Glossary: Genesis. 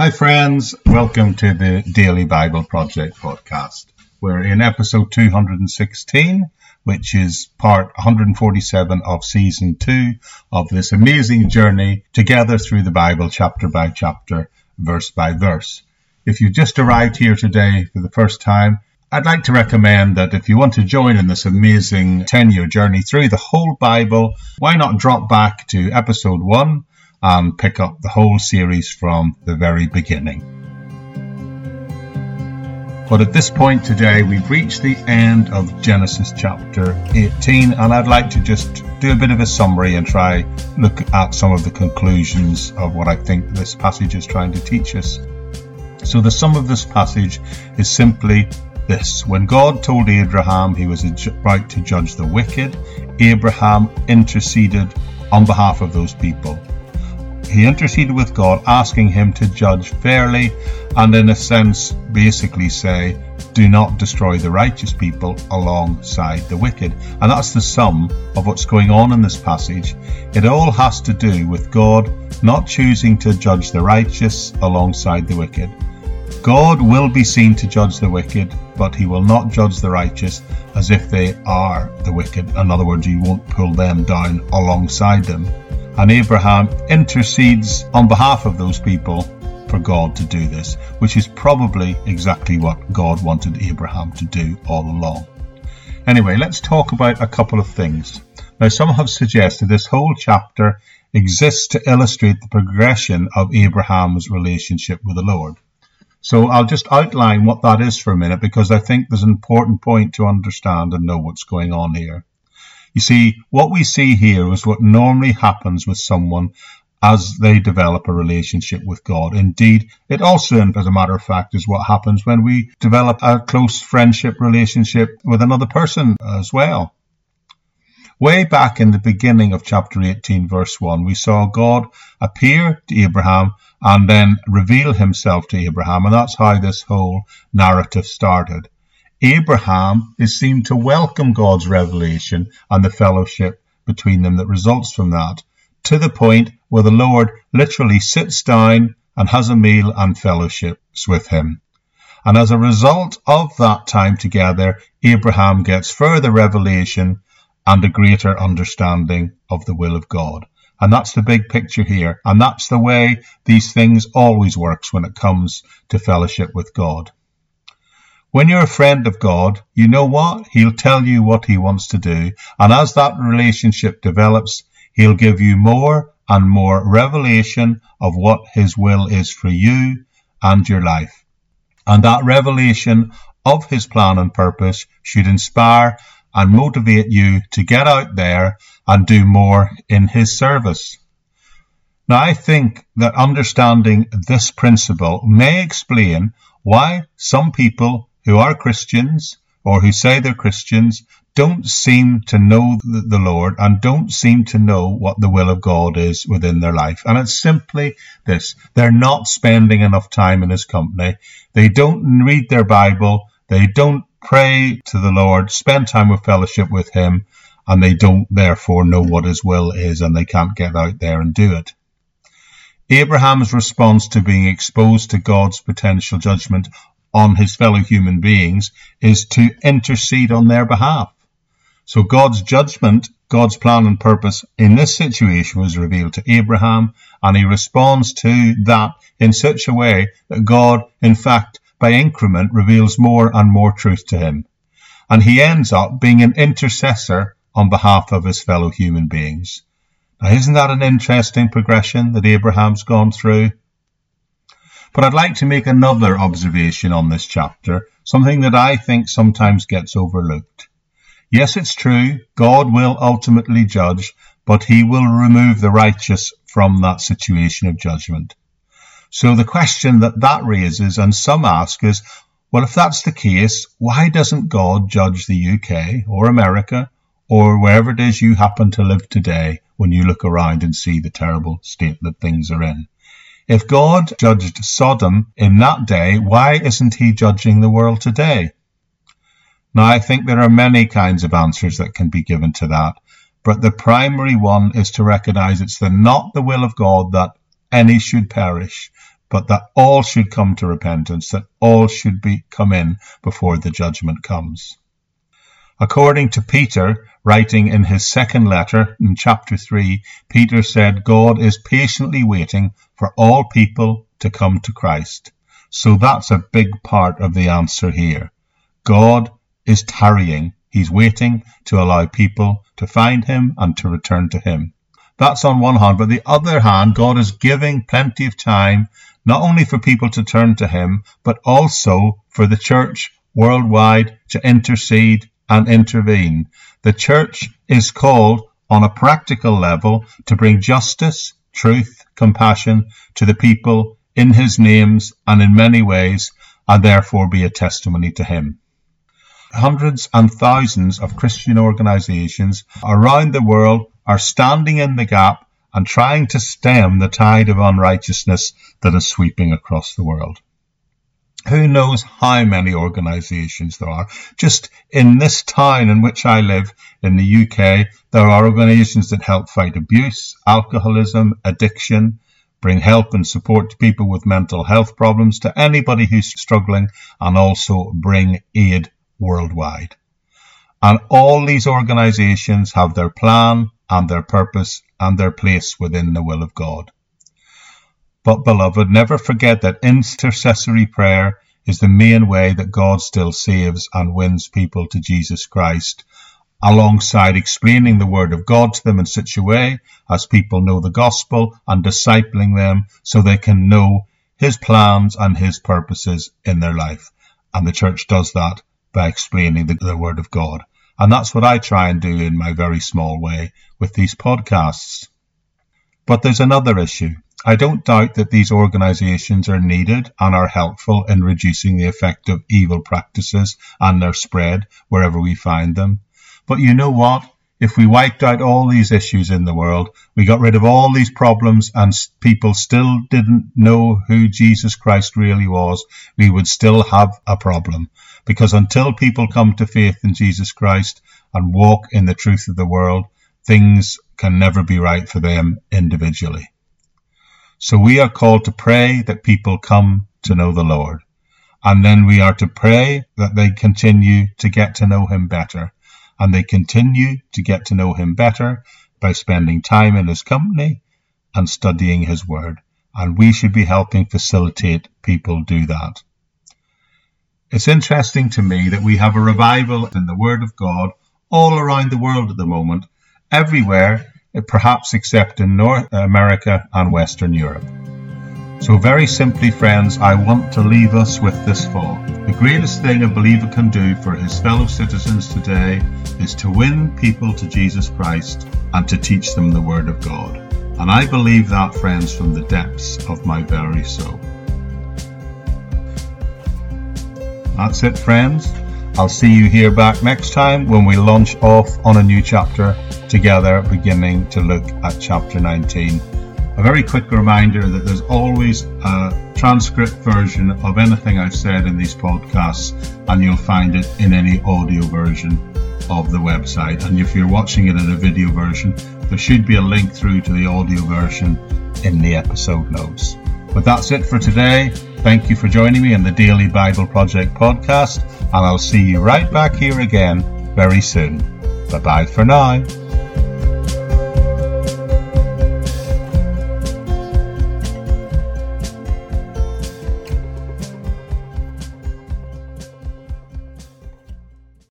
Hi friends, welcome to the Daily Bible Project podcast. We're in episode 216, which is part 147 of season 2 of this amazing journey together through the Bible, chapter by chapter, verse by verse. If you just arrived here today for the first time, I'd like to recommend that if you want to join in this amazing 10-year journey through the whole Bible, why not drop back to episode 1 and pick up the whole series from the very beginning. But at this point today, we've reached the end of Genesis chapter 18, and I'd like to just do a bit of a summary and try look at some of the conclusions of what I think this passage is trying to teach us. So the sum of this passage is simply this. When God told Abraham he was about to judge the wicked, Abraham interceded on behalf of those people. He interceded with God, asking him to judge fairly and, in a sense, basically say, do not destroy the righteous people alongside the wicked. And that's the sum of what's going on in this passage. It all has to do with God not choosing to judge the righteous alongside the wicked. God will be seen to judge the wicked, but he will not judge the righteous as if they are the wicked. In other words, he won't pull them down alongside them. And Abraham intercedes on behalf of those people for God to do this, which is probably exactly what God wanted Abraham to do all along. Anyway, let's talk about a couple of things. Now, some have suggested this whole chapter exists to illustrate the progression of Abraham's relationship with the Lord. So I'll just outline what that is for a minute, because I think there's an important point to understand and know what's going on here. You see, what we see here is what normally happens with someone as they develop a relationship with God. Indeed, it also, as a matter of fact, is what happens when we develop a close friendship relationship with another person as well. Way back in the beginning of chapter 18, verse 1, we saw God appear to Abraham and then reveal himself to Abraham, and that's how this whole narrative started. Abraham is seen to welcome God's revelation and the fellowship between them that results from that, to the point where the Lord literally sits down and has a meal and fellowships with him. And as a result of that time together, Abraham gets further revelation and a greater understanding of the will of God. And that's the big picture here. And that's the way these things always works when it comes to fellowship with God. When you're a friend of God, you know what? He'll tell you what he wants to do. And as that relationship develops, he'll give you more and more revelation of what his will is for you and your life. And that revelation of his plan and purpose should inspire and motivate you to get out there and do more in his service. Now, I think that understanding this principle may explain why some people who are Christians, or who say they're Christians, don't seem to know the Lord and don't seem to know what the will of God is within their life. And it's simply this. They're not spending enough time in his company. They don't read their Bible. They don't pray to the Lord, spend time with fellowship with him, and they don't therefore know what his will is, and they can't get out there and do it. Abraham's response to being exposed to God's potential judgment on his fellow human beings is to intercede on their behalf. So God's judgment, God's plan and purpose in this situation was revealed to Abraham, and he responds to that in such a way that God, in fact, by increment, reveals more and more truth to him. And he ends up being an intercessor on behalf of his fellow human beings. Now, isn't that an interesting progression that Abraham's gone through? But I'd like to make another observation on this chapter, something that I think sometimes gets overlooked. Yes, it's true, God will ultimately judge, but he will remove the righteous from that situation of judgment. So the question that raises, and some ask, is, well, if that's the case, why doesn't God judge the UK or America or wherever it is you happen to live today when you look around and see the terrible state that things are in? If God judged Sodom in that day, why isn't he judging the world today? Now, I think there are many kinds of answers that can be given to that, but the primary one is to recognize it's not the will of God that any should perish, but that all should come to repentance, that all should come in before the judgment comes. According to Peter, writing in his second letter in chapter 3, Peter said, God is patiently waiting for all people to come to Christ. So that's a big part of the answer here. God is tarrying. He's waiting to allow people to find him and to return to him. That's on one hand. But the other hand, God is giving plenty of time, not only for people to turn to him, but also for the church worldwide to intercede and intervene. The church is called on a practical level to bring justice, truth, compassion to the people in his names and in many ways, and therefore be a testimony to him. Hundreds and thousands of Christian organizations around the world are standing in the gap and trying to stem the tide of unrighteousness that is sweeping across the world. Who knows how many organizations there are? Just in this town in which I live, in the UK, there are organizations that help fight abuse, alcoholism, addiction, bring help and support to people with mental health problems, to anybody who's struggling, and also bring aid worldwide. And all these organizations have their plan and their purpose and their place within the will of God. But beloved, never forget that intercessory prayer is the main way that God still saves and wins people to Jesus Christ, alongside explaining the word of God to them in such a way as people know the gospel and discipling them so they can know his plans and his purposes in their life. And the church does that by explaining the word of God. And that's what I try and do in my very small way with these podcasts. But there's another issue. I don't doubt that these organizations are needed and are helpful in reducing the effect of evil practices and their spread wherever we find them. But you know what? If we wiped out all these issues in the world, we got rid of all these problems and people still didn't know who Jesus Christ really was, we would still have a problem. Because until people come to faith in Jesus Christ and walk in the truth of the world, things can never be right for them individually. So we are called to pray that people come to know the Lord. And then we are to pray that they continue to get to know him better. And they continue to get to know him better by spending time in his company and studying his word. And we should be helping facilitate people do that. It's interesting to me that we have a revival in the word of God all around the world at the moment, everywhere, perhaps except in North America and Western Europe. So very simply, friends, I want to leave us with this thought. The greatest thing a believer can do for his fellow citizens today is to win people to Jesus Christ and to teach them the Word of God. And I believe that, friends, from the depths of my very soul. That's it, friends. I'll see you here back next time when we launch off on a new chapter together, beginning to look at chapter 19. A very quick reminder that there's always a transcript version of anything I've said in these podcasts, and you'll find it in any audio version of the website. And if you're watching it in a video version, there should be a link through to the audio version in the episode notes. But that's it for today. Thank you for joining me in the Daily Bible Project podcast, and I'll see you right back here again very soon. Bye-bye for now.